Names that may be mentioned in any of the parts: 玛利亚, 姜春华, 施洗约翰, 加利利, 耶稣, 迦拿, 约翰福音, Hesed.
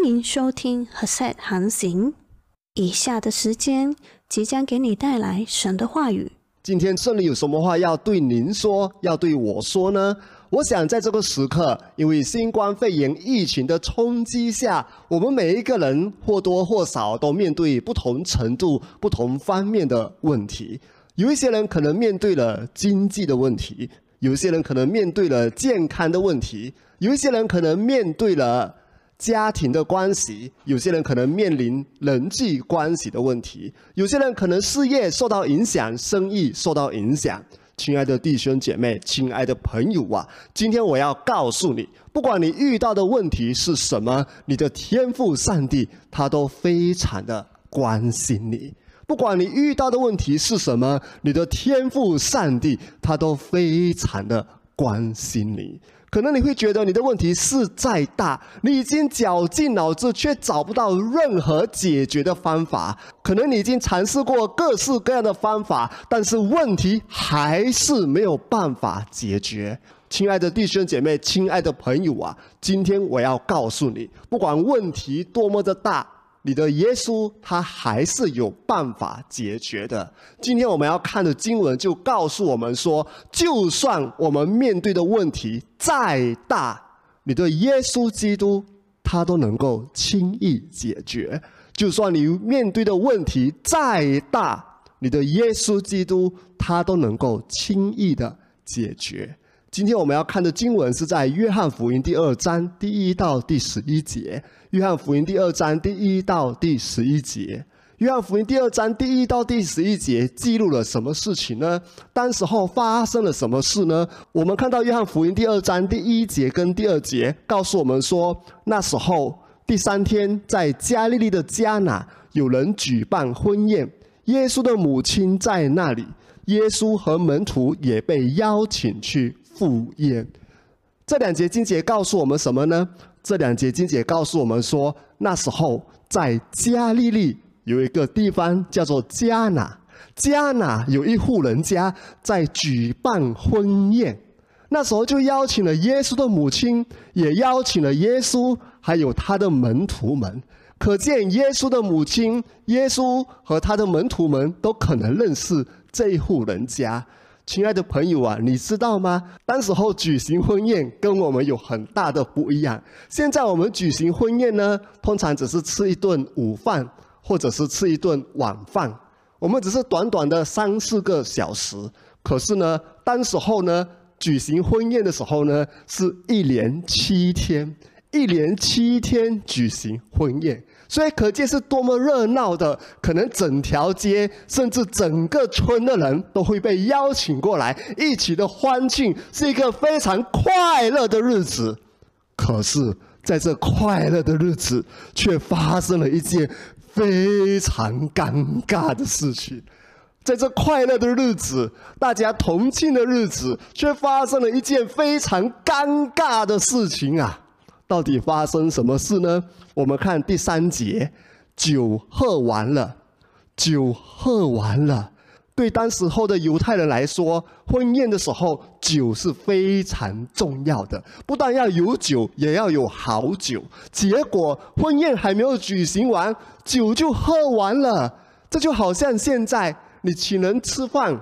欢迎收听 Hesed 航行。以下的时间即将给你带来神的话语。今天圣灵有什么话要对您说，要对我说呢？我想在这个时刻，因为新冠肺炎疫情的冲击下，我们每一个人或多或少都面对不同程度、不同方面的问题。有一些人可能面对了经济的问题，有一些人可能面对了健康的问题，有一些人可能面对了家庭的关系，有些人可能面临人际关系的问题，有些人可能事业受到影响，生意受到影响。亲爱的弟兄姐妹，亲爱的朋友啊，今天我要告诉你，不管你遇到的问题是什么，你的天父上帝他都非常的关心你。不管你遇到的问题是什么，你的天父上帝他都非常的关心你。可能你会觉得你的问题事再大，你已经绞尽脑汁却找不到任何解决的方法，可能你已经尝试过各式各样的方法，但是问题还是没有办法解决。亲爱的弟兄姐妹，亲爱的朋友啊，今天我要告诉你，不管问题多么的大，你的耶稣他还是有办法解决的。今天我们要看的经文就告诉我们说，就算我们面对的问题再大，你的耶稣基督他都能够轻易解决。就算你面对的问题再大，你的耶稣基督他都能够轻易的解决。今天我们要看的经文是在约翰福音第二章第一到第十一节。约翰福音第二章第一到第十一节。约翰福音第二章第一到第十一节记录了什么事情呢？当时候发生了什么事呢？我们看到约翰福音第二章第一节跟第二节告诉我们说，那时候第三天，在加利利的迦拿有人举办婚宴，耶稣的母亲在那里，耶稣和门徒也被邀请去赴宴。这两节经节告诉我们什么呢？这两节经节告诉我们说，那时候在加利利有一个地方叫做迦拿，迦拿有一户人家在举办婚宴，那时候就邀请了耶稣的母亲，也邀请了耶稣还有他的门徒们。可见耶稣的母亲、耶稣和他的门徒们都可能认识这一户人家。亲爱的朋友啊，你知道吗？当时候举行婚宴跟我们有很大的不一样。现在我们举行婚宴呢，通常只是吃一顿午饭，或者是吃一顿晚饭，我们只是短短的3-4个小时。可是呢，当时候呢，举行婚宴的时候呢，是1年7天，1年7天举行婚宴。所以可见是多么热闹的，可能整条街甚至整个村的人都会被邀请过来一起的欢庆，是一个非常快乐的日子。可是在这快乐的日子却发生了一件非常尴尬的事情。在这快乐的日子，大家同庆的日子，却发生了一件非常尴尬的事情啊。到底发生什么事呢？我们看第三节，酒喝完了，酒喝完了。对当时候的犹太人来说，婚宴的时候酒是非常重要的，不但要有酒，也要有好酒。结果婚宴还没有举行完，酒就喝完了。这就好像现在你请人吃饭，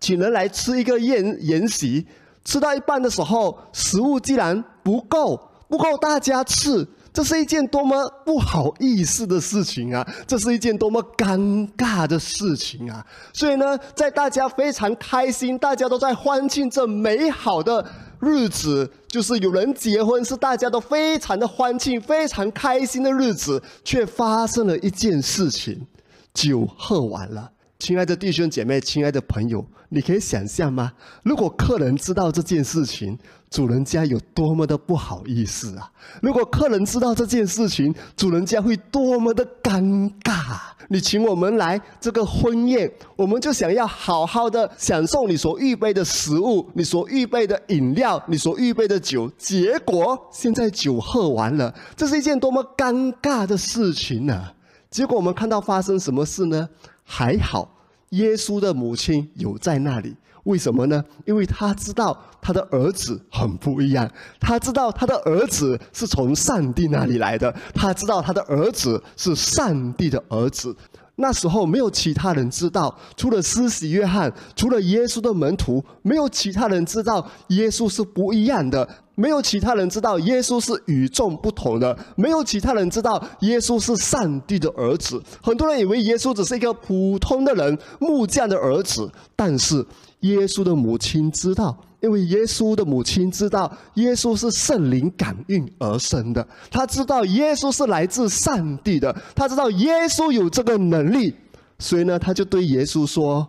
请人来吃一个宴席，吃到一半的时候，食物既然不够大家吃，这是一件多么不好意思的事情啊！这是一件多么尴尬的事情啊！所以呢，在大家非常开心，大家都在欢庆这美好的日子，就是有人结婚，是大家都非常的欢庆、非常开心的日子，却发生了一件事情，酒喝完了。亲爱的弟兄姐妹，亲爱的朋友，你可以想象吗？如果客人知道这件事情，主人家有多么的不好意思啊！如果客人知道这件事情，主人家会多么的尴尬啊。你请我们来这个婚宴，我们就想要好好的享受你所预备的食物，你所预备的饮料，你所预备的酒，结果现在酒喝完了，这是一件多么尴尬的事情啊！结果我们看到发生什么事呢？还好耶稣的母亲有在那里，为什么呢？因为他知道他的儿子很不一样，他知道他的儿子是从上帝那里来的，他知道他的儿子是上帝的儿子。那时候没有其他人知道，除了施洗约翰，除了耶稣的门徒，没有其他人知道耶稣是不一样的。 没有其他人知道耶稣是与众不同的，没有其他人知道耶稣是上帝的儿子。很多人以为耶稣只是一个普通的人，木匠的儿子。但是耶稣的母亲知道，因为耶稣的母亲知道耶稣是圣灵感应而生的，她知道耶稣是来自上帝的，她知道耶稣有这个能力，所以呢，她就对耶稣说：“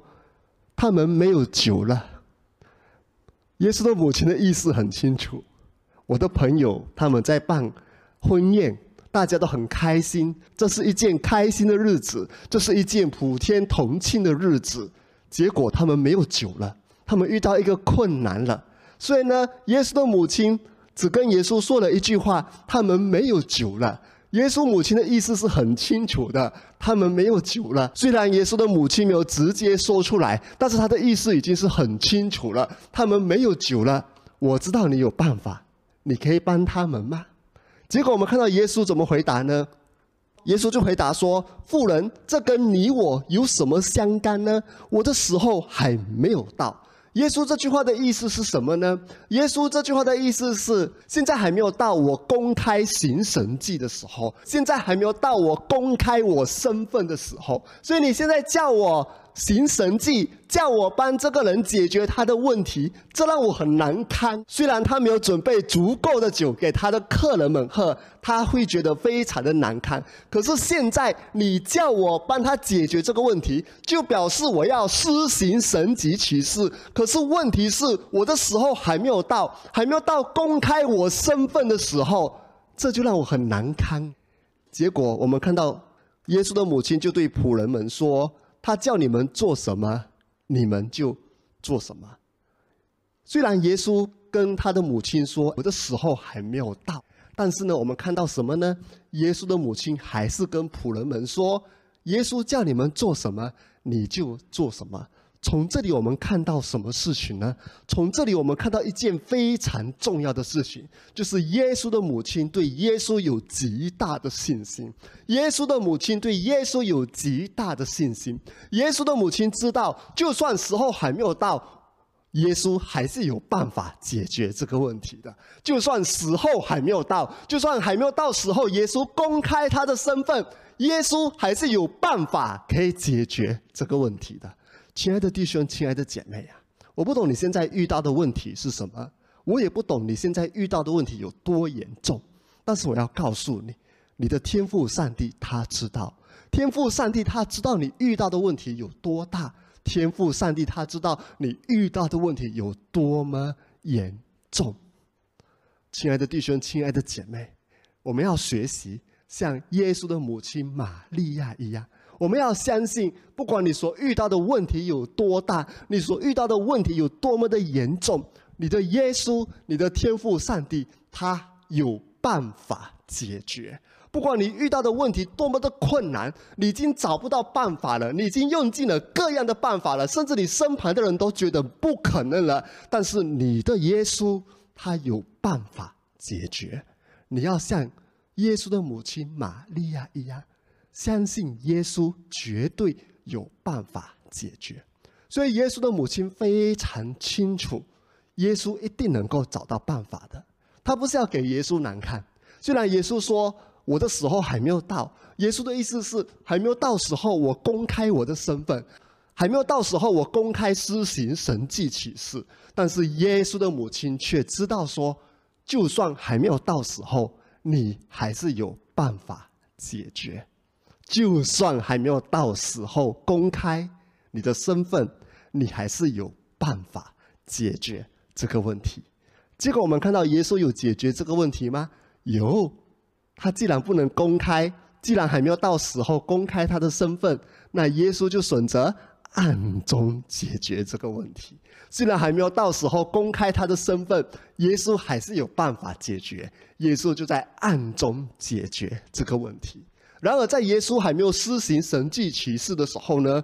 他们没有酒了。”耶稣的母亲的意思很清楚。 我的朋友他们在办婚宴，大家都很开心，这是一件开心的日子，这是一件普天同庆的日子。结果他们没有酒了，他们遇到一个困难了，所以呢，耶稣的母亲只跟耶稣说了一句话：“他们没有酒了。” 耶稣母亲的意思是很清楚的，他们没有酒了。虽然耶稣的母亲没有直接说出来，但是他的意思已经是很清楚了，他们没有酒了。我知道你有办法。 你可以帮他们吗？结果我们看到耶稣怎么回答呢？耶稣就回答说：“妇人，这跟你我有什么相干呢？我的时候还没有到。”耶稣这句话的意思是什么呢？耶稣这句话的意思是：现在还没有到我公开行神迹的时候，现在还没有到我公开我身份的时候，所以你现在叫我。 行神迹，叫我帮这个人解决他的问题，这让我很难堪。虽然他没有准备足够的酒给他的客人们喝，他会觉得非常的难堪。可是现在你叫我帮他解决这个问题，就表示我要施行神迹奇事。可是问题是，我的时候还没有到，还没有到公开我身份的时候，这就让我很难堪。结果我们看到耶稣的母亲就对仆人们说。 他叫你们做什么，你们就做什么。虽然耶稣跟他的母亲说：“我的时候还没有到。”但是呢，我们看到什么呢？耶稣的母亲还是跟仆人们说：“耶稣叫你们做什么，你就做什么。” 从这里我们看到什么事情呢？从这里我们看到一件非常重要的事情，就是耶稣的母亲对耶稣有极大的信心。耶稣的母亲对耶稣有极大的信心。耶稣的母亲知道，就算时候还没有到，耶稣还是有办法解决这个问题的。就算时候还没有到，就算还没有到时候，耶稣公开他的身份，耶稣还是有办法可以解决这个问题的。 亲爱的弟兄，亲爱的姐妹啊，我不懂你现在遇到的问题是什么，我也不懂你现在遇到的问题有多严重，但是我要告诉你，你的天父上帝他知道，天父上帝他知道你遇到的问题有多大，天父上帝他知道你遇到的问题有多么严重。亲爱的弟兄，亲爱的姐妹，我们要学习像耶稣的母亲玛利亚一样。 我们要相信，不管你所遇到的问题有多大，你所遇到的问题有多么的严重，你的耶稣，你的天父上帝，他有办法解决。不管你遇到的问题多么的困难，你已经找不到办法了，你已经用尽了各样的办法了，甚至你身旁的人都觉得不可能了。但是你的耶稣，他有办法解决。你要像耶稣的母亲玛利亚一样。 相信耶稣绝对有办法解决，所以耶稣的母亲非常清楚，耶稣一定能够找到办法的。他不是要给耶稣难看，虽然耶稣说我的时候还没有到，耶稣的意思是还没有到时候我公开我的身份，还没有到时候我公开施行神迹奇事。但是耶稣的母亲却知道说，就算还没有到时候，你还是有办法解决。 就算还没有到时候公开你的身份，你还是有办法解决这个问题。结果我们看到耶稣有解决这个问题吗？有，他既然不能公开，既然还没有到时候公开他的身份，那耶稣就选择暗中解决这个问题。虽然还没有到时候公开他的身份，耶稣还是有办法解决。耶稣就在暗中解决这个问题。 然而，在耶稣还没有施行神迹奇事的时候呢，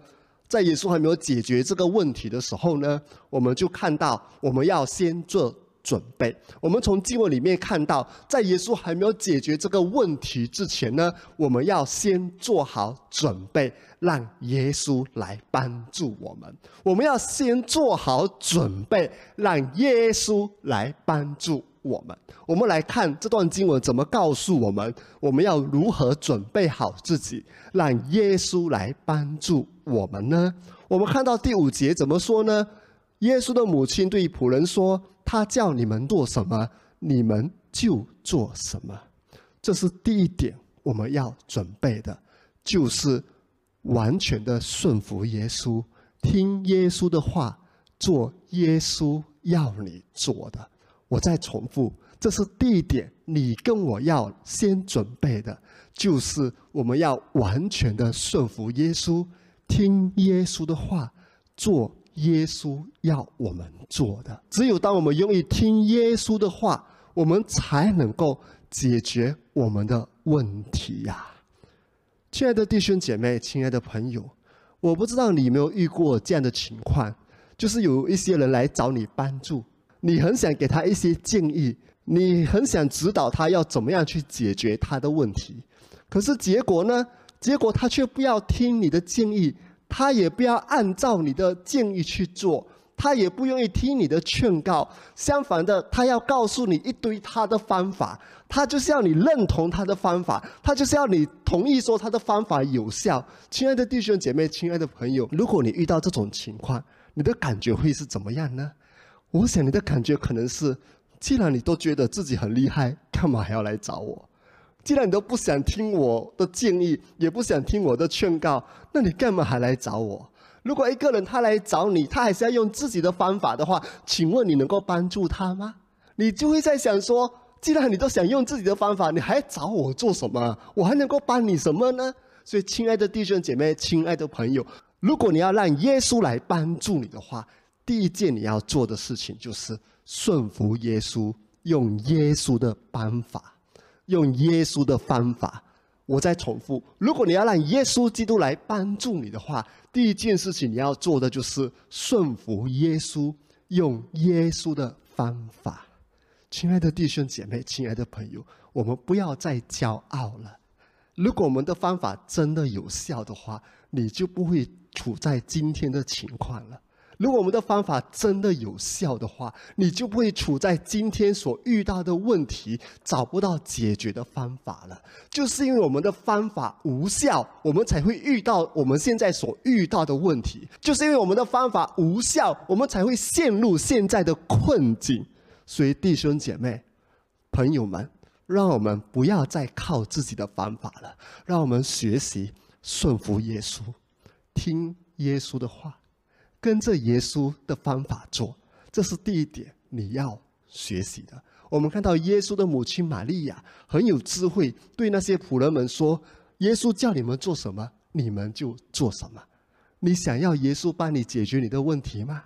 在耶稣还没有解决这个问题的时候呢，我们就看到我们要先做准备。我们从经文里面看到，在耶稣还没有解决这个问题之前呢，我们要先做好准备，让耶稣来帮助我们。我们要先做好准备，让耶稣来帮助我们。我们来看这段经文怎么告诉我们，我们要如何准备好自己，让耶稣来帮助我们呢？我们看到第五节怎么说呢？耶稣的母亲对仆人说：“他叫你们做什么，你们就做什么。”这是第一点我们要准备的，就是完全的顺服耶稣，听耶稣的话，做耶稣要你做的。我再重复，这是第一点，你跟我要先准备的，就是我们要完全的顺服耶稣，听耶稣的话，做耶稣要我们做的。只有当我们愿意听耶稣的话，我们才能够解决我们的问题呀。亲爱的弟兄姐妹，亲爱的朋友，我不知道你有没有遇过这样的情况，就是有一些人来找你帮助，你很想给他一些建议，你很想指导他要怎么样去解决他的问题，可是结果呢？结果他却不要听你的建议，他也不要按照你的建议去做，他也不愿意听你的劝告，相反的，他要告诉你一堆他的方法，他就是要你认同他的方法，他就是要你同意说他的方法有效。亲爱的弟兄姐妹，亲爱的朋友，如果你遇到这种情况，你的感觉会是怎么样呢？我想你的感觉可能是，既然你都觉得自己很厉害，干嘛还要来找我？既然你都不想听我的建议，也不想听我的劝告，那你干嘛还来找我？如果一个人他来找你，他还是要用自己的方法的话，请问你能够帮助他吗？你就会在想说，既然你都想用自己的方法，你还找我做什么？我还能够帮你什么呢？所以亲爱的弟兄姐妹，亲爱的朋友，如果你要让耶稣来帮助你的话，第一件你要做的事情就是顺服耶稣，用耶稣的方法，用耶稣的方法。我再重复，如果你要让耶稣基督来帮助你的话，第一件事情你要做的就是顺服耶稣，用耶稣的方法。亲爱的弟兄姐妹，亲爱的朋友，我们不要再骄傲了。如果我们的方法真的有效的话，你就不会处在今天的情况了。如果我们的方法真的有效的话，你就不会处在今天所遇到的问题，找不到解决的方法了。就是因为我们的方法无效，我们才会遇到我们现在所遇到的问题。就是因为我们的方法无效，我们才会陷入现在的困境。所以弟兄姐妹、朋友们，让我们不要再靠自己的方法了，让我们学习顺服耶稣，听耶稣的话，跟着耶稣的方法做，这是第一点你要学习的。我们看到耶稣的母亲玛利亚很有智慧，对那些仆人们说：“耶稣叫你们做什么，你们就做什么。”你想要耶稣帮你解决你的问题吗？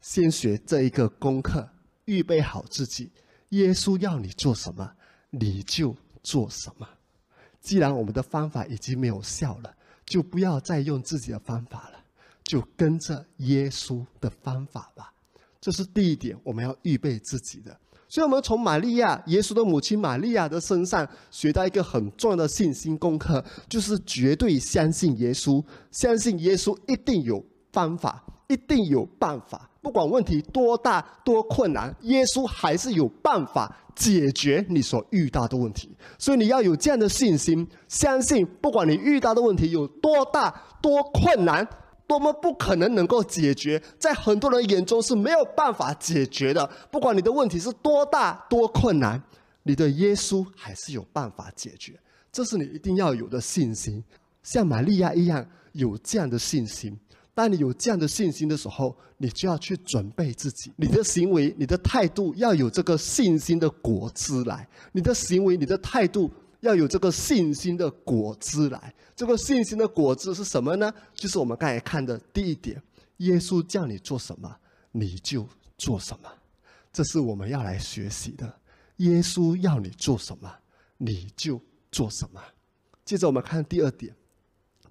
先学这一个功课，预备好自己。耶稣要你做什么，你就做什么。既然我们的方法已经没有效了，就不要再用自己的方法了，就跟着耶稣的方法吧。这是第一点我们要预备自己的。所以我们从玛利亚，耶稣的母亲玛利亚的身上学到一个很重要的信心功课，就是绝对相信耶稣，相信耶稣一定有方法，一定有办法。不管问题多大多困难，耶稣还是有办法解决你所遇到的问题。所以你要有这样的信心，相信不管你遇到的问题有多大多困难，多么不可能能够解决，在很多人眼中是没有办法解决的，不管你的问题是多大多困难，你的耶稣还是有办法解决。这是你一定要有的信心，像玛利亚一样有这样的信心。当你有这样的信心的时候，你就要去准备自己，你的行为你的态度要有这个信心的果子来，你的行为你的态度要有这个信心的果子来。这个信心的果子是什么呢？就是我们刚才看的第一点，耶稣叫你做什么，你就做什么。这是我们要来学习的，耶稣要你做什么，你就做什么。接着我们看第二点，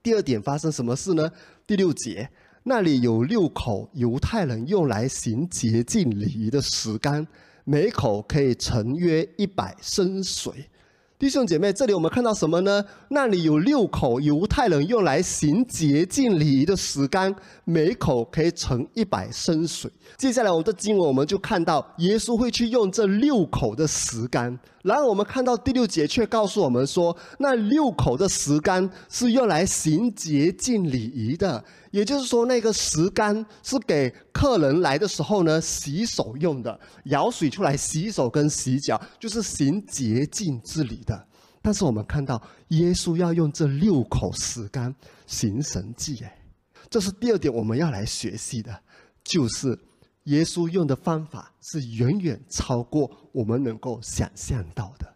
第二点发生什么事呢？第六节，那里有6口犹太人用来行洁净礼仪的石缸，每口可以盛约100升水。 弟兄姐妹，这里我们看到什么呢？那里有6口犹太人用来行洁净礼仪的石缸，每口可以盛100升水。接下来，我们的经文我们就看到耶稣会去用这6口的石缸。然而，我们看到第6节却告诉我们说，那6口的石缸是用来行洁净礼仪的，也就是说，那个石缸是给客人来的时候呢洗手用的，舀水出来洗手跟洗脚，就是行洁净之礼。 的，但是我们看到耶稣要用这6口石缸行神迹，这是第2点我们要来学习的，就是耶稣用的方法是远远超过我们能够想象到的，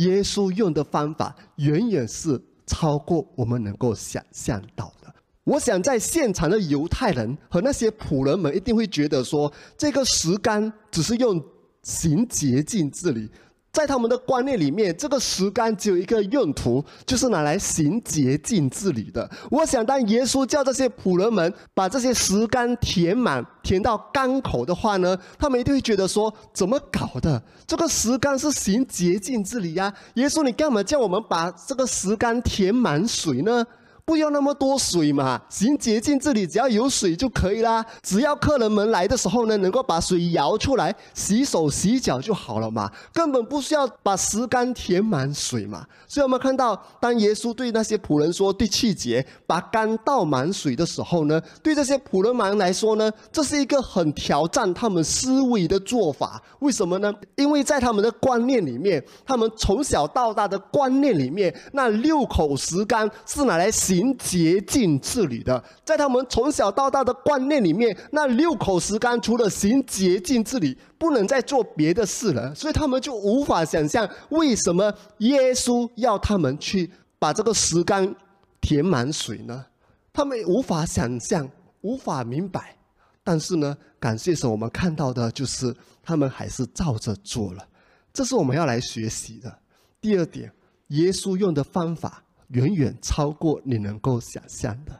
耶稣用的方法远远是超过我们能够想象到的。 我想，在现场的犹太人和那些仆人们一定会觉得说，这个石缸只是用行洁净之礼。 在他们的观念里面，这个石缸只有一个用途，就是拿来行洁净之礼的。我想，当耶稣叫这些仆人们把这些石缸填满，填到缸口的话呢，他们一定会觉得说：怎么搞的？这个石缸是行洁净之礼呀！耶稣，你干嘛叫我们把这个石缸填满水呢？ 不要那么多水嘛，行洁净之礼只要有水就可以啦。只要客人们来的时候呢，能够把水舀出来洗手洗脚就好了嘛，根本不需要把石缸填满水嘛。所以我们看到，当耶稣对那些仆人说第7节把缸倒满水的时候呢，对这些仆人们来说呢，这是一个很挑战他们思维的做法。为什么呢？因为在他们的观念里面，他们从小到大的观念里面，那6口石缸是拿来洗 行洁净之礼的，在他们从小到大的观念里面，那6口石缸除了行洁净之礼，不能再做别的事了，所以他们就无法想象为什么耶稣要他们去把这个石缸填满水呢？他们无法想象，无法明白。但是呢，感谢神，我们看到的就是他们还是照着做了，这是我们要来学习的。第2点，耶稣用的方法 远远超过你能够想象的。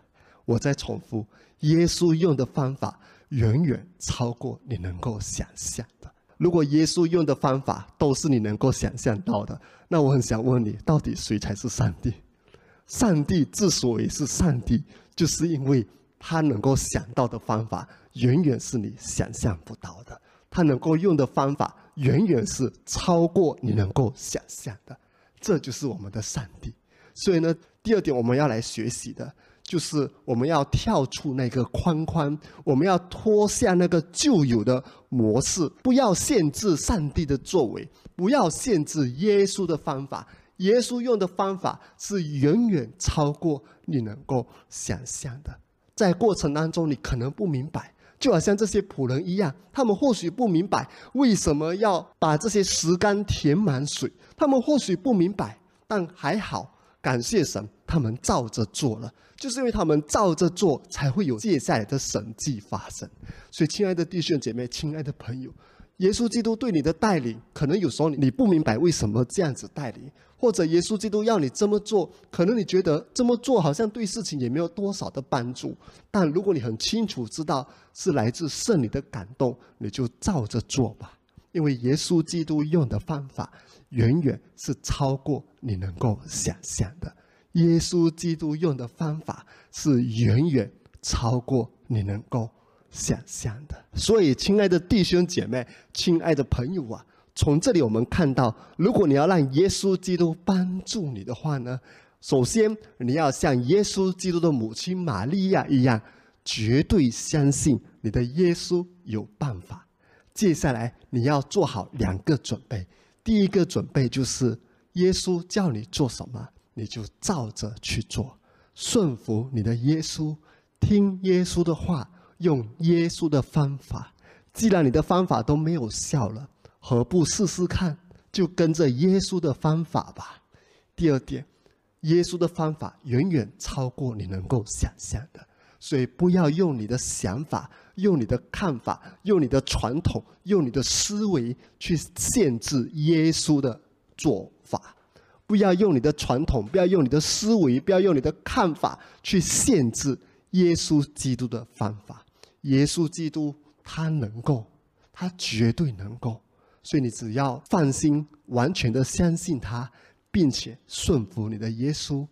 我再重复，耶稣用的方法远远超过你能够想象的。如果耶稣用的方法都是你能够想象到的，那我很想问你，到底谁才是上帝？上帝之所以是上帝，就是因为他能够想到的方法远远是你想象不到的，他能够用的方法远远是超过你能够想象的。这就是我们的上帝。 所以呢，第2点我们要来学习的，就是我们要跳出那个框框，我们要脱下那个旧有的模式，不要限制上帝的作为，不要限制耶稣的方法。耶稣用的方法是远远超过你能够想象的。在过程当中，你可能不明白，就好像这些仆人一样，他们或许不明白为什么要把这些石缸填满水，他们或许不明白，但还好。 感谢神，他们照着做了，就是因为他们照着做，才会有接下来的神迹发生。所以，亲爱的弟兄姐妹，亲爱的朋友，耶稣基督对你的带领，可能有时候你不明白为什么这样子带领，或者耶稣基督要你这么做，可能你觉得这么做好像对事情也没有多少的帮助。但如果你很清楚知道是来自圣灵的感动，你就照着做吧，因为耶稣基督用的方法 远远是超过你能够想象的。耶稣基督用的方法是远远超过你能够想象的。所以，亲爱的弟兄姐妹，亲爱的朋友啊，从这里我们看到，如果你要让耶稣基督帮助你的话呢，首先你要像耶稣基督的母亲玛利亚一样，绝对相信你的耶稣有办法。接下来你要做好2个准备。 第一个准备就是，耶稣叫你做什么，你就照着去做，顺服你的耶稣，听耶稣的话，用耶稣的方法。既然你的方法都没有效了，何不试试看？就跟着耶稣的方法吧。第2点，耶稣的方法远远超过你能够想象的，所以不要用你的想法、 用你的看法，用你的传统，用你的思维去限制耶稣的做法。不要用你的传统，不要用你的思维，不要用你的看法去限制耶稣基督的方法。耶稣基督他能够，他绝对能够，所以你只要放心，完全的相信他，并且顺服你的耶稣，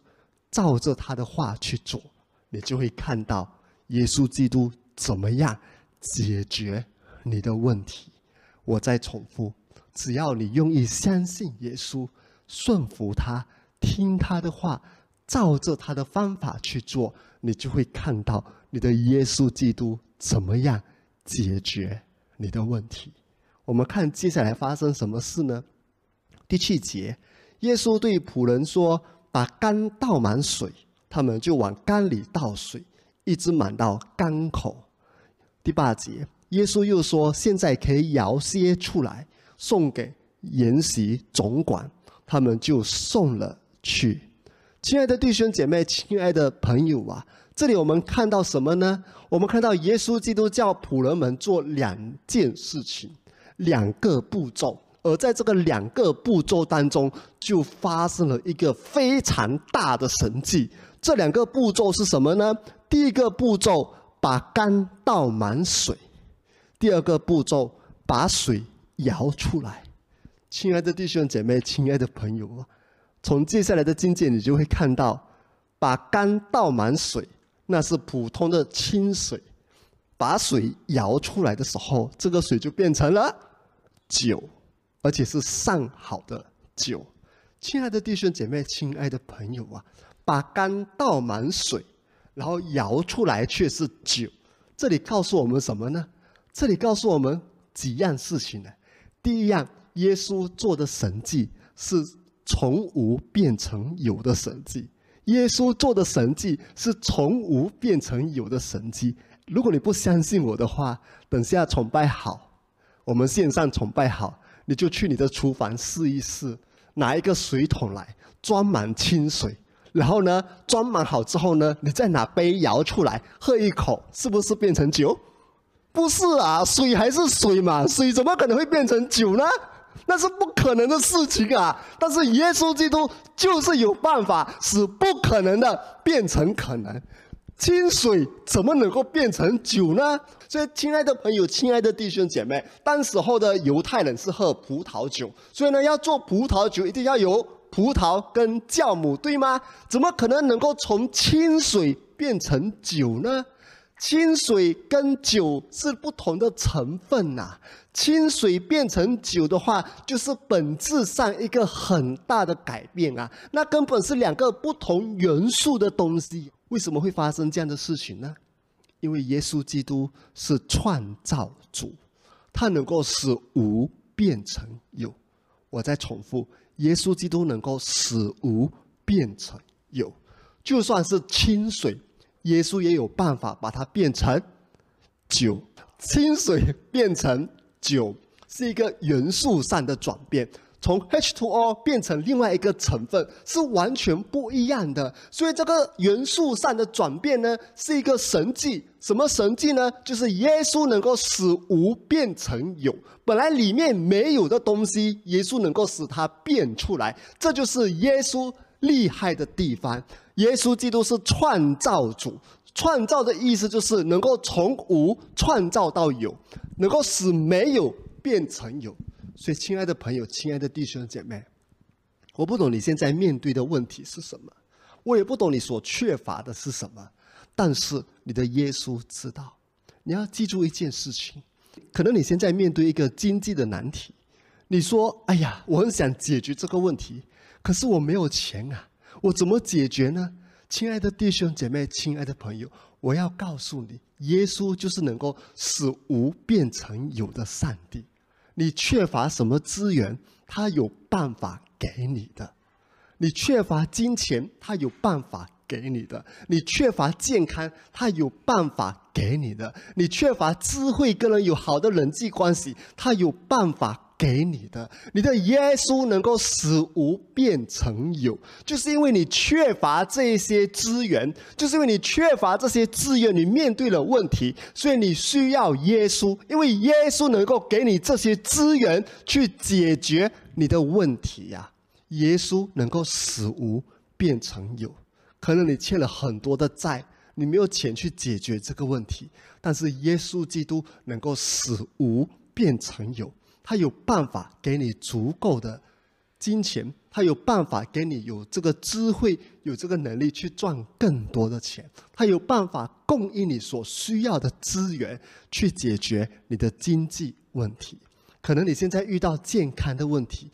照着他的话去做，你就会看到耶稣基督怎么样解决你的问题。我再重复，只要你愿意相信耶稣，顺服他，听他的话，照着他的方法去做，你就会看到你的耶稣基督怎么样解决你的问题。我们看接下来发生什么事呢？第7节，耶稣对仆人说：“把缸倒满水。”他们就往缸里倒水，一直满到缸口。第8节，耶稣又说：“现在可以舀些出来，送给筵席总管。”他们就送了去。亲爱的弟兄姐妹，亲爱的朋友啊，这里我们看到什么呢？我们看到耶稣基督叫仆人们做2件事情，2个步骤。而在这个2个步骤当中，就发生了一个非常大的神迹。这2个步骤是什么呢？第1个步骤，把缸倒满水；第2个步骤，把水舀出来。亲爱的弟兄姐妹，亲爱的朋友啊，从接下来的经节你就会看到，把缸倒满水，那是普通的清水；把水舀出来的时候，这个水就变成了酒。而且是上好的酒。亲爱的弟兄姐妹，亲爱的朋友啊，把缸倒满水，然后舀出来却是酒。这里告诉我们什么呢？这里告诉我们几样事情呢？第1样，耶稣做的神迹是从无变成有的神迹。耶稣做的神迹是从无变成有的神迹。如果你不相信我的话，等下崇拜好，我们线上崇拜好，你就去你的厨房试一试，拿一个水桶来，装满清水，然后呢，装满好之后呢，你再拿杯舀出来，喝一口，是不是变成酒？不是啊，水还是水嘛，水怎么可能会变成酒呢？那是不可能的事情啊！但是耶稣基督就是有办法使不可能的变成可能。清水怎么能够变成酒呢？所以亲爱的朋友，亲爱的弟兄姐妹，当时候的犹太人是喝葡萄酒，所以呢，要做葡萄酒一定要有葡萄跟酵母，对吗？怎么可能能够从清水变成酒呢？清水跟酒是不同的成分啊，清水变成酒的话，就是本质上一个很大的改变啊，那根本是2个不同元素的东西。为什么会发生这样的事情呢？因为耶稣基督是创造主，他能够使无变成有。我再重复，耶稣基督能够使无变成有，就算是清水，耶稣也有办法把它变成酒。清水变成酒是一个元素上的转变，从 H2O 变成另外一个成分是完全不一样的。所以这个元素上的转变呢，是一个神迹。什么神迹呢？就是耶稣能够使无变成有，本来里面没有的东西，耶稣能够使它变出来。这就是耶稣厉害的地方。耶稣基督是创造主，创造的意思就是能够从无创造到有，能够使没有变成有。所以亲爱的朋友，亲爱的弟兄姐妹，我不懂你现在面对的问题是什么，我也不懂你所缺乏的是什么，但是你的耶稣知道。你要记住一件事情，可能你现在面对一个经济的难题，你说哎呀，我很想解决这个问题，可是我没有钱啊，我怎么解决呢？亲爱的弟兄姐妹，亲爱的朋友，我要告诉你，耶稣就是能够使无变成有的上帝。你缺乏什么资源，他有办法给你的；你缺乏金钱，他有办法给你的；你缺乏健康，他有办法给你的；你缺乏智慧，跟人有好的人际关系，他有办法给你的。你的耶稣能够使无变成有，就是因为你缺乏这些资源，就是因为你缺乏这些资源，你面对了问题，所以你需要耶稣，因为耶稣能够给你这些资源去解决你的问题呀。耶稣能够使无变成有，可能你欠了很多的债，你没有钱去解决这个问题。但是耶稣基督能够使无变成有，他有办法给你足够的金钱，他有办法给你有这个智慧，有这个能力去赚更多的钱，他有办法供应你所需要的资源，去解决你的经济问题。可能你现在遇到健康的问题，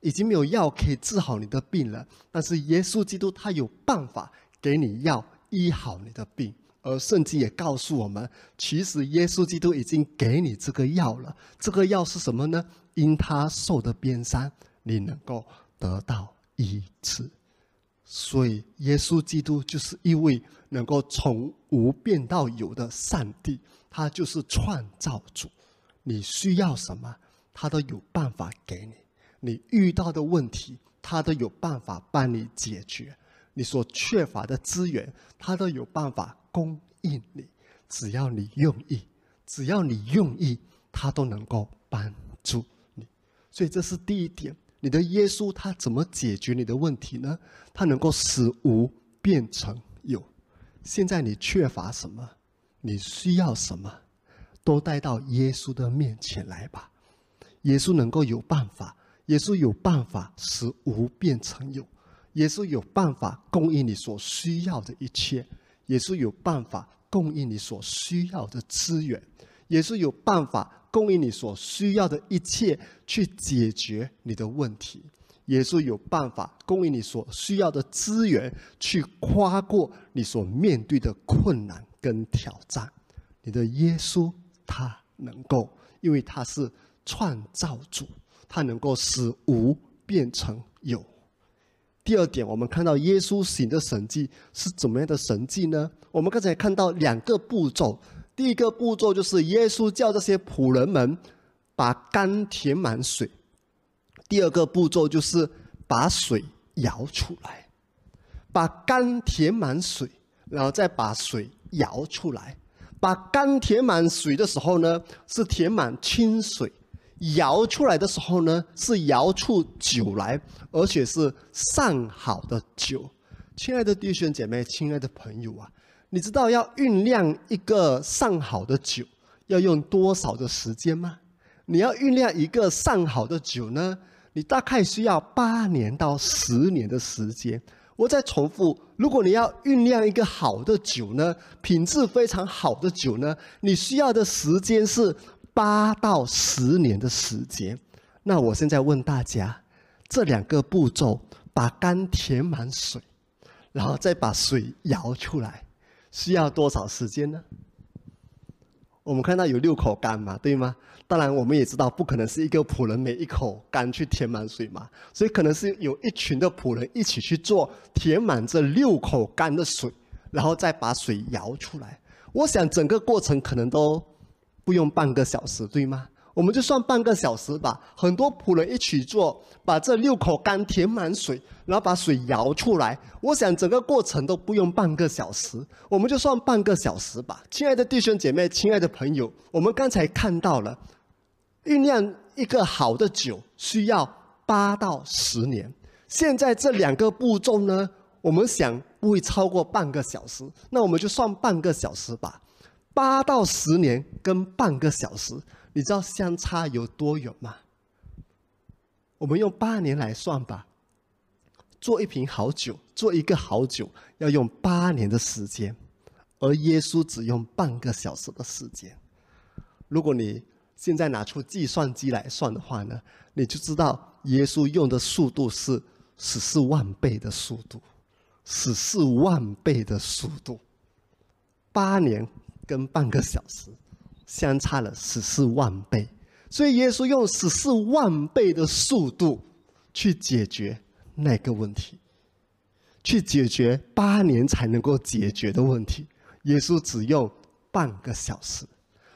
已经没有药可以治好你的病了，但是耶稣基督他有办法给你药医好你的病。而圣经也告诉我们，其实耶稣基督已经给你这个药了。这个药是什么呢？因他受的鞭伤，你能够得到医治。所以耶稣基督就是一位能够从无变到有的上帝，他就是创造主。你需要什么，他都有办法给你。你遇到的问题，他都有办法帮你解决。你所缺乏的资源，他都有办法供应你。只要你愿意，只要你愿意，他都能够帮助你。所以这是第一点，你的耶稣他怎么解决你的问题呢？他能够使无变成有。现在你缺乏什么，你需要什么，都带到耶稣的面前来吧。耶稣能够有办法，耶稣有办法使无变成有，耶稣有办法供应你所需要的一切，耶稣有办法供应你所需要的资源，耶稣有办法供应你所需要的一切，去解决你的问题。耶稣有办法供应你所需要的资源，去跨过你所面对的困难跟挑战。你的耶稣他能够，因为他是创造主，他能够使无变成有。第二点，我们看到耶稣行的神迹是怎么样的神迹呢？我们刚才看到两个步骤。第一个步骤就是耶稣叫这些仆人们把缸填满水，第二个步骤就是把水舀出来。把缸填满水，然后再把水舀出来。把缸填满水的时候呢，是填满清水，舀出来的时候呢，是舀出酒来，而且是上好的酒。亲爱的弟兄姐妹，亲爱的朋友啊，你知道要酝酿一个上好的酒要用多少的时间吗？你要酝酿一个上好的酒呢，你大概需要8年到10年的时间。我再重复，如果你要酝酿一个好的酒呢，品质非常好的酒呢，你需要的时间是8到10年的时间。那我现在问大家，这两个步骤，把缸填满水，然后再把水舀出来，需要多少时间呢？我们看到有6口缸嘛，对吗？当然我们也知道不可能是一个仆人每一口缸去填满水嘛，所以可能是有一群的仆人一起去做，填满这6口缸的水，然后再把水舀出来。我想整个过程可能都不用半个小时，对吗？我们就算半个小时吧。很多仆人一起做，把这6口缸填满水，然后把水舀出来。我想整个过程都不用半个小时，我们就算半个小时吧。亲爱的弟兄姐妹，亲爱的朋友，我们刚才看到了，酝酿一个好的酒需要8到10年。现在这两个步骤呢，我们想不会超过半个小时，那我们就算半个小时吧。8到10年跟半个小时，你知道相差有多远吗？我们用8年来算吧。做一瓶好酒，做一个好酒要用8年的时间，而耶稣只用半个小时的时间。如果你现在拿出计算机来算的话呢，你就知道耶稣用的速度是14万倍的速度，14万倍的速度。8年跟半个小时相差了14万倍，所以耶稣用14万倍的速度去解决那个问题，去解决8年才能够解决的问题。耶稣只用半个小时。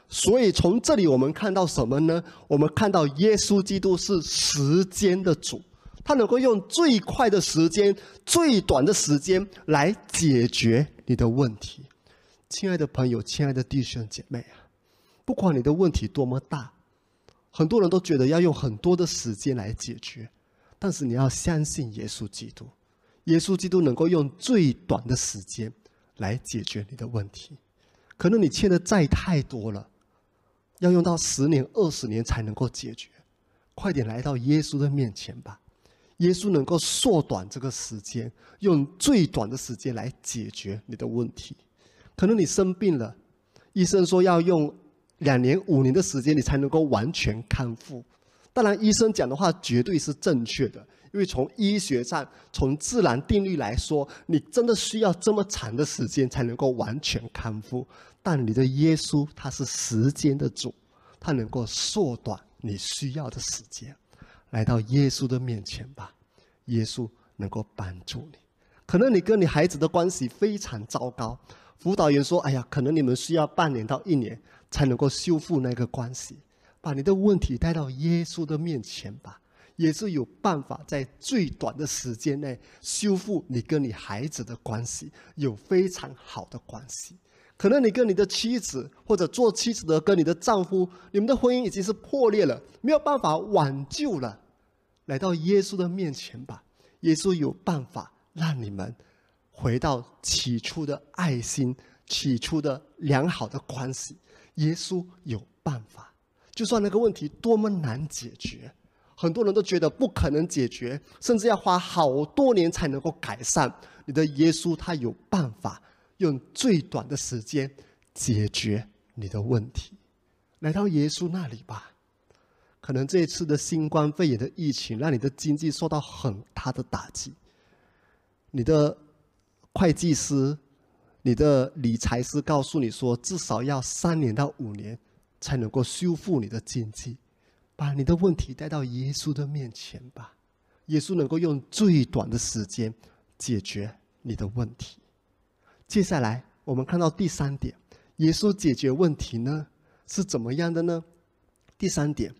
所以从这里我们看到什么呢？我们看到耶稣基督是时间的主，他能够用最快的时间、最短的时间来解决你的问题。亲爱的朋友，亲爱的弟兄姐妹啊，不管你的问题多么大，很多人都觉得要用很多的时间来解决，但是你要相信耶稣基督，耶稣基督能够用最短的时间来解决你的问题。可能你欠的债太多了，要用到10年、20年才能够解决。快点来到耶稣的面前吧，耶稣能够缩短这个时间，用最短的时间来解决你的问题。可能你生病了，医生说要用2年、5年的时间你才能够完全康复。当然，医生讲的话绝对是正确的，因为从医学上、从自然定律来说，你真的需要这么长的时间才能够完全康复。但你的耶稣他是时间的主，他能够缩短你需要的时间。来到耶稣的面前吧，耶稣能够帮助你。可能你跟你孩子的关系非常糟糕，辅导员说：“哎呀，可能你们需要半年到1年才能够修复那个关系。”把你的问题带到耶稣的面前吧，也是有办法在最短的时间内修复你跟你孩子的关系，有非常好的关系。可能你跟你的妻子，或者做妻子的跟你的丈夫，你们的婚姻已经是破裂了，没有办法挽救了。来到耶稣的面前吧，耶稣有办法让你们回到起初的爱心，起初的良好的关系。耶稣有办法。就算那个问题多么难解决，很多人都觉得不可能解决，甚至要花好多年才能够改善，你的耶稣他有办法用最短的时间解决你的问题。来到耶稣那里吧。可能这一次的新冠肺炎的疫情让你的经济受到很大的打击，你的会计师、你的理财师告诉你说，至少要3年到5年才能够修复你的经济。把你的问题带到耶稣的面前吧，耶稣能够用最短的时间解决你的问题。接下来我们看到第三点，耶稣解决问题呢是怎么样的呢？第三点，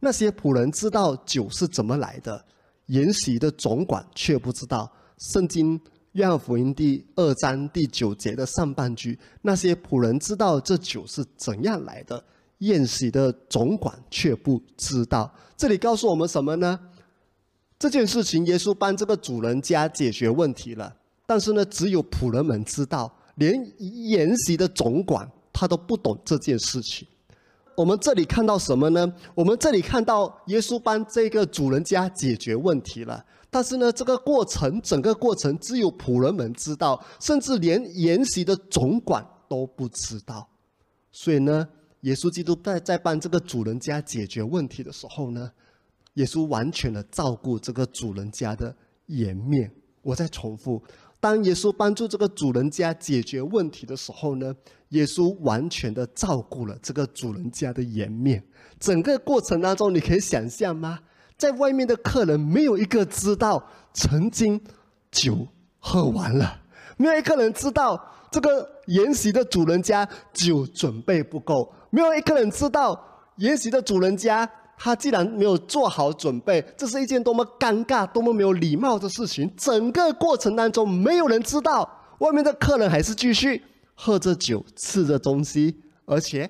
那些仆人知道酒是怎么来的，筵席的总管却不知道。圣经约翰福音第2章第9节的上半句，那些仆人知道这酒是怎样来的，宴席的总管却不知道。这里告诉我们什么呢？这件事情耶稣帮这个主人家解决问题了，但是呢，只有仆人们知道，连宴席的总管他都不懂这件事情。我们这里看到什么呢？我们这里看到耶稣帮这个主人家解决问题了，但是呢，这个过程，整个过程只有仆人们知道，甚至连宴席的总管都不知道。所以呢，耶稣基督在帮这个主人家解决问题的时候呢，耶稣完全的照顾这个主人家的颜面。我再重复，当耶稣帮助这个主人家解决问题的时候呢，耶稣完全的照顾了这个主人家的颜面。整个过程当中，你可以想象吗？在外面的客人没有一个知道曾经酒喝完了，没有一个人知道这个筵席的主人家酒准备不够，没有一个人知道筵席的主人家他既然没有做好准备，这是一件多么尴尬、多么没有礼貌的事情。整个过程当中没有人知道，外面的客人还是继续喝着酒、吃着东西，而且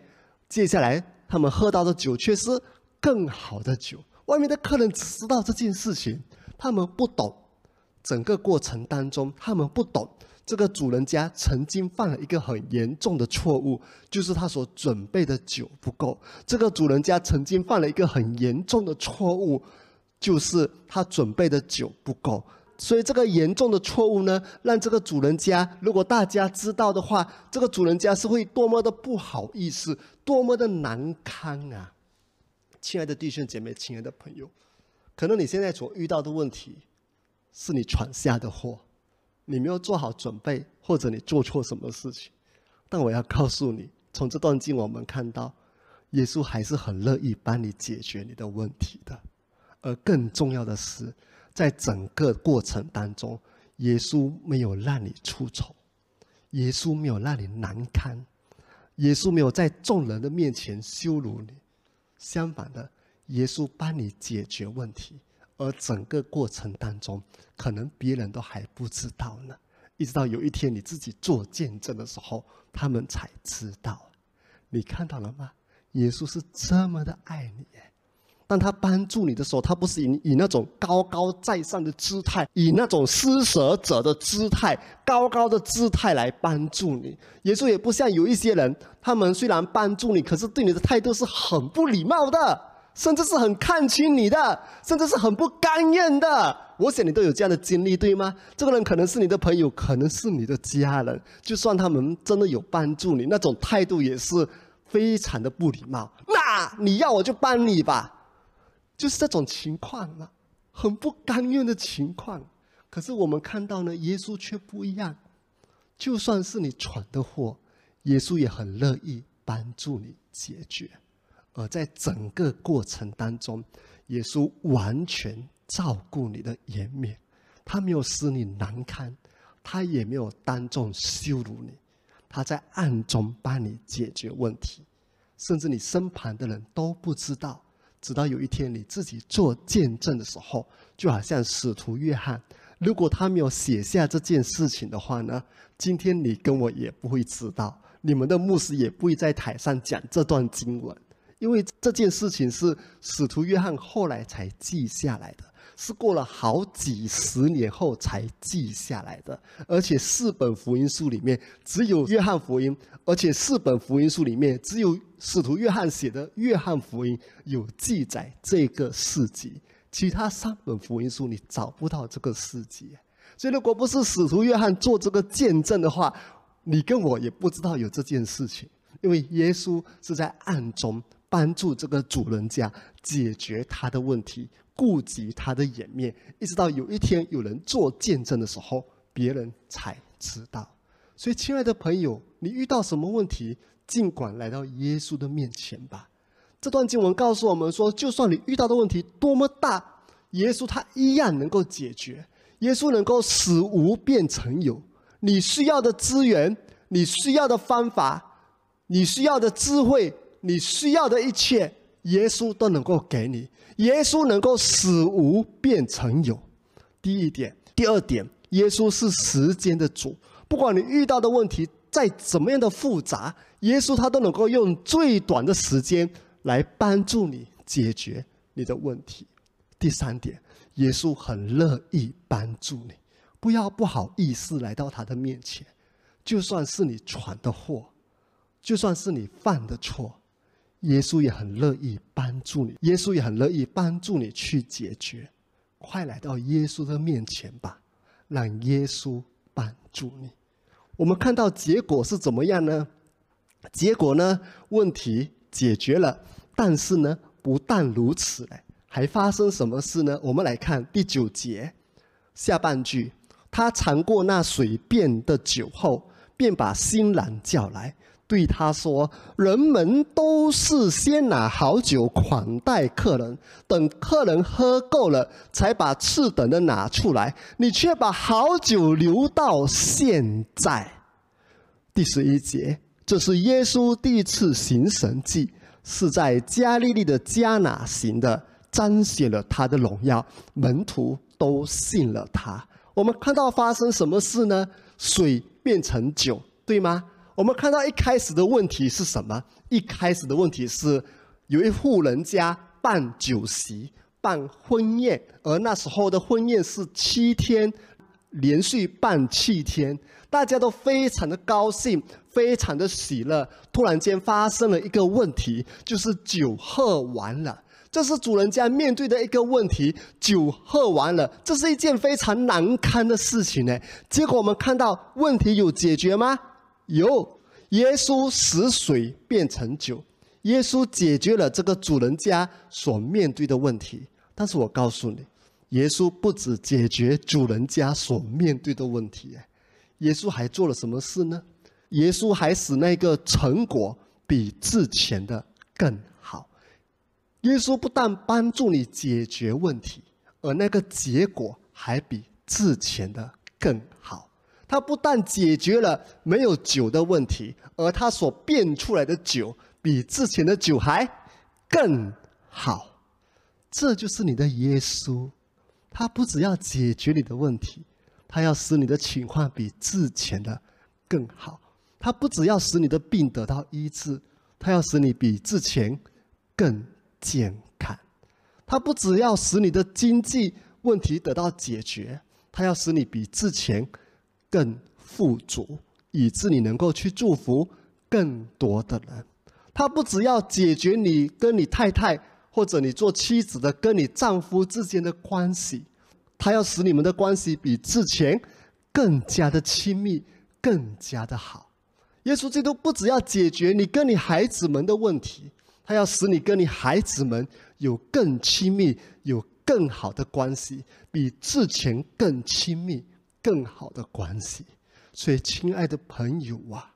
接下来他们喝到的酒却是更好的酒。外面的客人只知道这件事情，他们不懂。整个过程当中他们不懂这个主人家曾经犯了一个很严重的错误，就是他所准备的酒不够。这个主人家曾经犯了一个很严重的错误，就是他准备的酒不够。所以这个严重的错误呢，让这个主人家，如果大家知道的话，这个主人家是会多么的不好意思，多么的难堪啊！亲爱的弟兄姐妹，亲爱的朋友，可能你现在所遇到的问题是你闯下的祸，你没有做好准备，或者你做错什么事情。但我要告诉你，从这段经文我们看到，耶稣还是很乐意帮你解决你的问题的。而更重要的是，在整个过程当中，耶稣没有让你出丑，耶稣没有让你难堪，耶稣没有在众人的面前羞辱你。相反的，耶稣帮你解决问题，而整个过程当中，可能别人都还不知道呢。一直到有一天你自己做见证的时候，他们才知道。你看到了吗？耶稣是这么的爱你，当他帮助你的时候，他不是以那种高高在上的姿态，以那种施舍者的姿态、高高的姿态来帮助你。耶稣也不像有一些人，他们虽然帮助你，可是对你的态度是很不礼貌的，甚至是很看轻你的，甚至是很不甘愿的。我想你都有这样的经历，对吗？这个人可能是你的朋友，可能是你的家人，就算他们真的有帮助你，那种态度也是非常的不礼貌。那你要我就帮你吧，就是这种情况了，很不甘愿的情况。可是我们看到呢，耶稣却不一样，就算是你闯的祸，耶稣也很乐意帮助你解决。而在整个过程当中，耶稣完全照顾你的颜面，他没有使你难堪，他也没有当众羞辱你，他在暗中帮你解决问题，甚至你身旁的人都不知道，直到有一天你自己做见证的时候，就好像使徒约翰，如果他没有写下这件事情的话呢，今天你跟我也不会知道，你们的牧师也不会在台上讲这段经文。因为这件事情是使徒约翰后来才记下来的，是过了好几十年后才记下来的，而且四本福音书里面只有约翰福音，而且四本福音书里面只有使徒约翰写的约翰福音有记载这个事迹，其他三本福音书你找不到这个事迹。所以如果不是使徒约翰做这个见证的话，你跟我也不知道有这件事情，因为耶稣是在暗中帮助这个主人家解决他的问题，顾及他的颜面，一直到有一天有人做见证的时候，别人才知道。所以亲爱的朋友，你遇到什么问题，尽管来到耶稣的面前吧。这段经文告诉我们说，就算你遇到的问题多么大，耶稣他一样能够解决，耶稣能够使无变成有。你需要的资源，你需要的方法，你需要的智慧，你需要的一切，耶稣都能够给你。耶稣能够使无变成有，第一点。第二点，耶稣是时间的主，不管你遇到的问题再怎么样的复杂，耶稣他都能够用最短的时间来帮助你解决你的问题。第三点，耶稣很乐意帮助你，不要不好意思来到他的面前，就算是你闯的祸，就算是你犯的错，耶稣也很乐意帮助你，耶稣也很乐意帮助你去解决。快来到耶稣的面前吧，让耶稣帮助你。我们看到结果是怎么样呢？结果呢，问题解决了，但是呢，不但如此，还发生什么事呢？我们来看第九节下半句，他尝过那水变的酒后，便把新郎叫来，对他说，人们都是先拿好酒款待客人，等客人喝够了才把次等的拿出来，你却把好酒留到现在。第11节，这是耶稣第一次行神迹，是在加利利的加拿行的，彰显了他的荣耀，门徒都信了他。我们看到发生什么事呢？水变成酒，对吗？我们看到一开始的问题是什么？一开始的问题是有一户人家办酒席，办婚宴，而那时候的婚宴是7天，连续办7天，大家都非常的高兴，非常的喜乐。突然间发生了一个问题，就是酒喝完了。这是主人家面对的一个问题，酒喝完了，这是一件非常难堪的事情呢。结果我们看到问题有解决吗？有，耶稣使水变成酒，耶稣解决了这个主人家所面对的问题。但是我告诉你，耶稣不只解决主人家所面对的问题，耶稣还做了什么事呢？耶稣还使那个成果比之前的更好。耶稣不但帮助你解决问题，而那个结果还比之前的更好。他不但解决了没有酒的问题，而他所变出来的酒比之前的酒还更好。这就是你的耶稣，他不只要解决你的问题，他要使你的情况比之前的更好。他不只要使你的病得到医治，他要使你比之前更健康。他不只要使你的经济问题得到解决，他要使你比之前更富足，以致你能够去祝福更多的人。他不只要解决你跟你太太或者你做妻子的跟你丈夫之间的关系，他要使你们的关系比之前更加的亲密，更加的好。耶稣基督不只要解决你跟你孩子们的问题，他要使你跟你孩子们有更亲密、有更好的关系，比之前更亲密、更好的关系。所以，亲爱的朋友啊，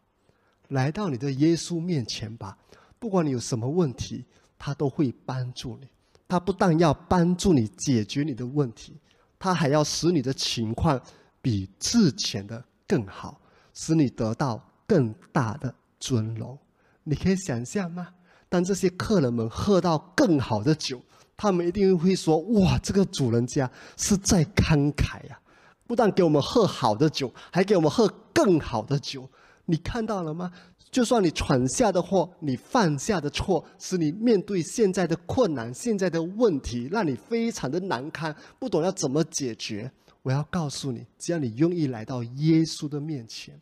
来到你的耶稣面前吧，不管你有什么问题，他都会帮助你。他不但要帮助你解决你的问题，他还要使你的情况比之前的更好，使你得到更大的尊荣。你可以想象吗？当这些客人们喝到更好的酒，他们一定会说：哇，这个主人家是在慷慨呀！不但给我们喝好的酒，还给我们喝更好的酒。你看到了吗？就算你闯下的祸，你犯下的错，使你面对现在的困难、现在的问题，让你非常的难堪，不懂要怎么解决。我要告诉你，只要你愿意来到耶稣的面前，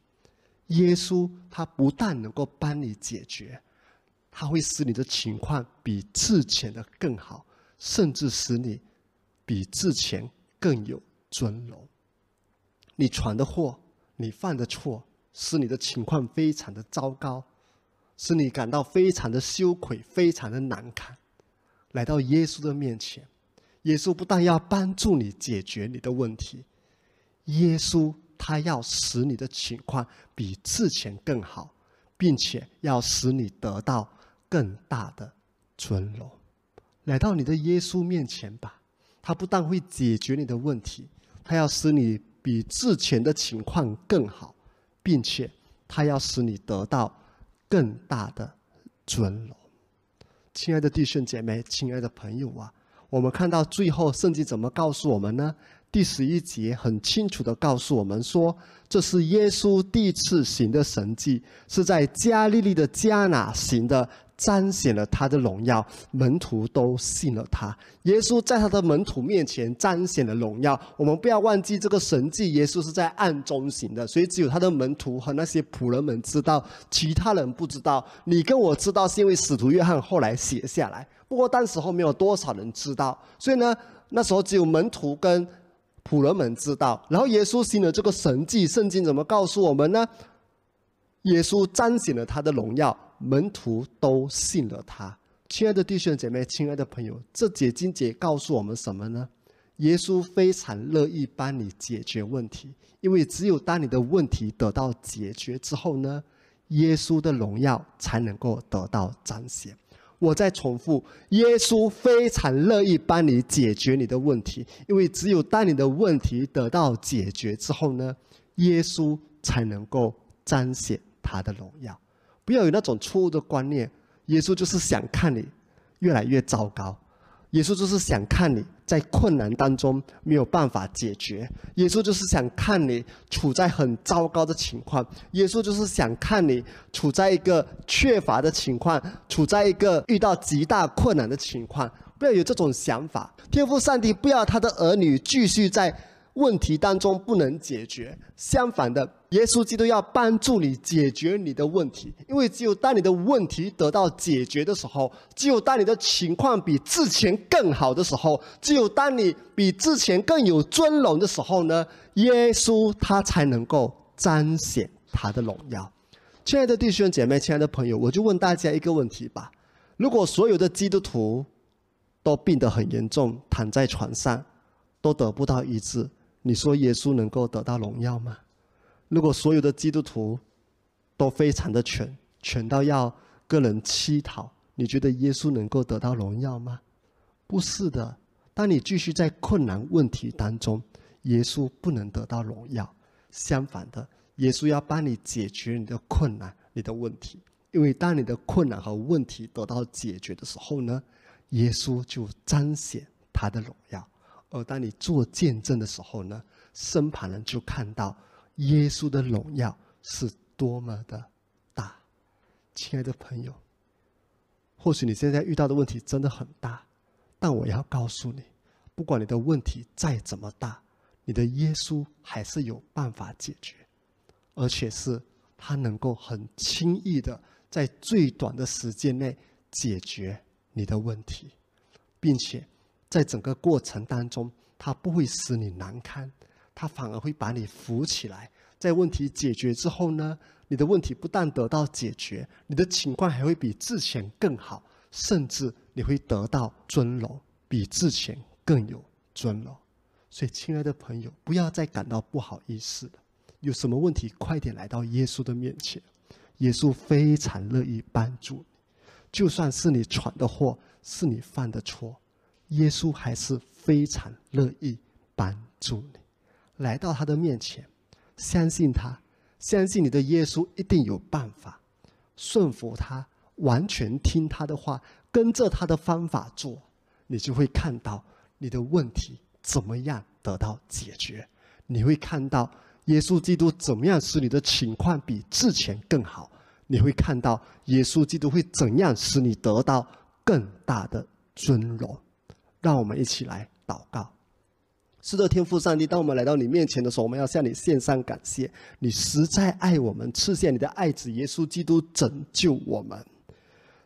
耶稣他不但能够帮你解决，他会使你的情况比之前的更好，甚至使你比之前更有尊荣。你闯的祸，你犯的错，使你的情况非常的糟糕，使你感到非常的羞愧，非常的难堪。来到耶稣的面前，耶稣不但要帮助你解决你的问题，耶稣他要使你的情况比之前更好，并且要使你得到更大的尊荣。来到你的耶稣面前吧，他不但会解决你的问题，他要使你比之前的情况更好，并且他要使你得到更大的尊荣。亲爱的弟兄姐妹，亲爱的朋友啊，我们看到最后圣经怎么告诉我们呢？第11节很清楚地告诉我们说，这是耶稣第一次行的神迹，是在加利利的迦拿行的，彰显了他的荣耀，门徒都信了他。耶稣在他的门徒面前彰显了荣耀。我们不要忘记，这个神迹耶稣是在暗中行的，所以只有他的门徒和那些仆人们知道，其他人不知道。你跟我知道是因为使徒约翰后来写下来，不过当时候没有多少人知道，所以呢，那时候只有门徒跟仆人们知道。然后耶稣行了这个神迹，圣经怎么告诉我们呢？耶稣彰显了他的荣耀，门徒都信了他。亲爱的弟兄姐妹，亲爱的朋友，这节经节告诉我们什么呢？耶稣非常乐意帮你解决问题，因为只有当你的问题得到解决之后呢，耶稣的荣耀才能够得到彰显。我再重复，耶稣非常乐意帮你解决你的问题，因为只有当你的问题得到解决之后呢，耶稣才能够彰显他的荣耀。不要有那种错误的观念，耶稣就是想看你越来越糟糕，耶稣就是想看你在困难当中没有办法解决，耶稣就是想看你处在很糟糕的情况，耶稣就是想看你处在一个缺乏的情况，处在一个遇到极大困难的情况。不要有这种想法，天父上帝不要他的儿女继续在问题当中不能解决，相反的，耶稣基督要帮助你解决你的问题，因为只有当你的问题得到解决的时候，只有当你的情况比之前更好的时候，只有当你比之前更有尊荣的时候呢，耶稣他才能够彰显他的荣耀。亲爱的弟兄姐妹，亲爱的朋友，我就问大家一个问题吧：如果所有的基督徒都病得很严重，躺在床上，都得不到医治，你说耶稣能够得到荣耀吗？如果所有的基督徒都非常的全到要个人乞讨，你觉得耶稣能够得到荣耀吗？不是的。当你继续在困难问题当中，耶稣不能得到荣耀。相反的，耶稣要帮你解决你的困难、你的问题，因为当你的困难和问题得到解决的时候呢，耶稣就彰显他的荣耀。而当你做见证的时候呢，身旁人就看到耶稣的荣耀是多么的大。亲爱的朋友，或许你现在遇到的问题真的很大，但我要告诉你，不管你的问题再怎么大，你的耶稣还是有办法解决，而且是他能够很轻易的在最短的时间内解决你的问题，并且在整个过程当中，他不会使你难堪，他反而会把你扶起来。在问题解决之后呢，你的问题不但得到解决，你的情况还会比之前更好，甚至你会得到尊荣，比之前更有尊荣。所以，亲爱的朋友，不要再感到不好意思了。有什么问题，快点来到耶稣的面前，耶稣非常乐意帮助你。就算是你闯的祸，是你犯的错，耶稣还是非常乐意帮助你。来到他的面前，相信他，相信你的耶稣一定有办法，顺服他，完全听他的话，跟着他的方法做，你就会看到你的问题怎么样得到解决，你会看到耶稣基督怎么样使你的情况比之前更好，你会看到耶稣基督会怎样使你得到更大的尊荣。让我们一起来祷告。是的，天父上帝，当我们来到你面前的时候，我们要向你献上感谢，你实在爱我们，赐下你的爱子耶稣基督拯救我们。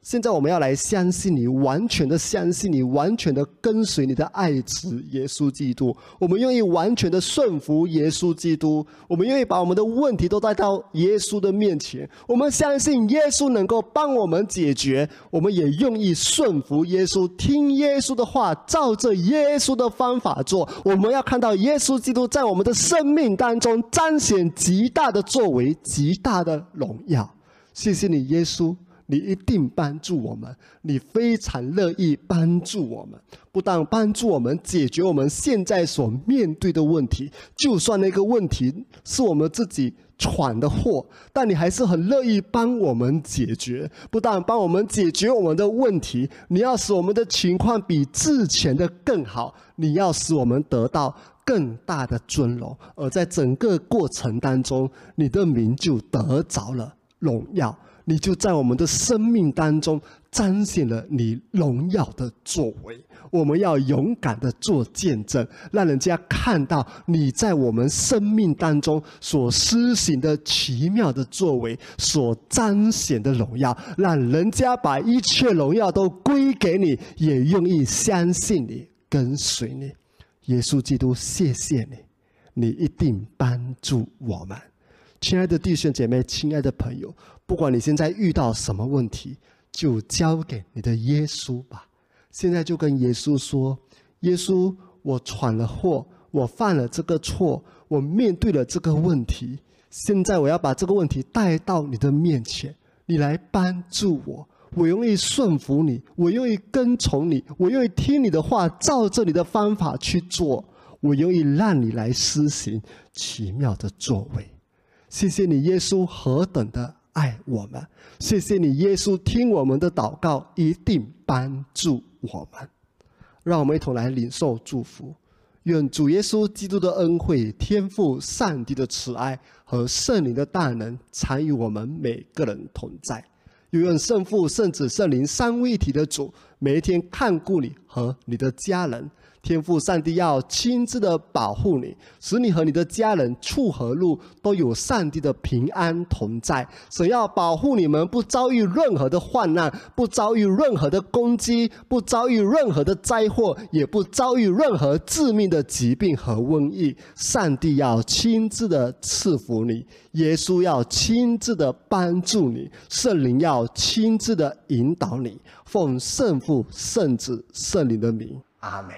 现在我们要来相信你，完全的相信你，完全的跟随你的爱子耶稣基督。我们愿意完全的顺服耶稣基督，我们愿意把我们的问题都带到耶稣的面前。我们相信耶稣能够帮我们解决，我们也愿意顺服耶稣，听耶稣的话，照着耶稣的方法做。我们要看到耶稣基督在我们的生命当中彰显极大的作为，极大的荣耀。谢谢你，耶稣。你一定帮助我们，你非常乐意帮助我们，不但帮助我们解决我们现在所面对的问题，就算那个问题是我们自己闯的祸，但你还是很乐意帮我们解决，不但帮我们解决我们的问题，你要使我们的情况比之前的更好，你要使我们得到更大的尊荣，而在整个过程当中，你的名就得着了荣耀，你就在我们的生命当中彰显了你荣耀的作为。我们要勇敢的做见证，让人家看到你在我们生命当中所施行的奇妙的作为，所彰显的荣耀，让人家把一切荣耀都归给你，也愿意相信你，跟随你。耶稣基督，谢谢你，你一定帮助我们。亲爱的弟兄姐妹，亲爱的朋友，不管你现在遇到什么问题，就交给你的耶稣吧。现在就跟耶稣说，耶稣，我闯了祸，我犯了这个错，我面对了这个问题，现在我要把这个问题带到你的面前，你来帮助我，我愿意顺服你，我愿意跟从你，我愿意听你的话，照着你的方法去做，我愿意让你来施行奇妙的作为。谢谢你，耶稣何等的爱我们！谢谢你，耶稣听我们的祷告，一定帮助我们。让我们一同来领受祝福。愿主耶稣基督的恩惠、天父上帝的慈爱和圣灵的大能常与我们每个人同在。又愿圣父、圣子、圣灵三位一体的主每一天看顾你和你的家人。天父上帝要亲自的保护你，使你和你的家人处何路都有上帝的平安同在。神要保护你们不遭遇任何的患难，不遭遇任何的攻击，不遭遇任何的灾祸，也不遭遇任何致命的疾病和瘟疫。上帝要亲自的赐福你，耶稣要亲自的帮助你，圣灵要亲自的引导你。奉圣父、圣子、圣灵的名，阿们。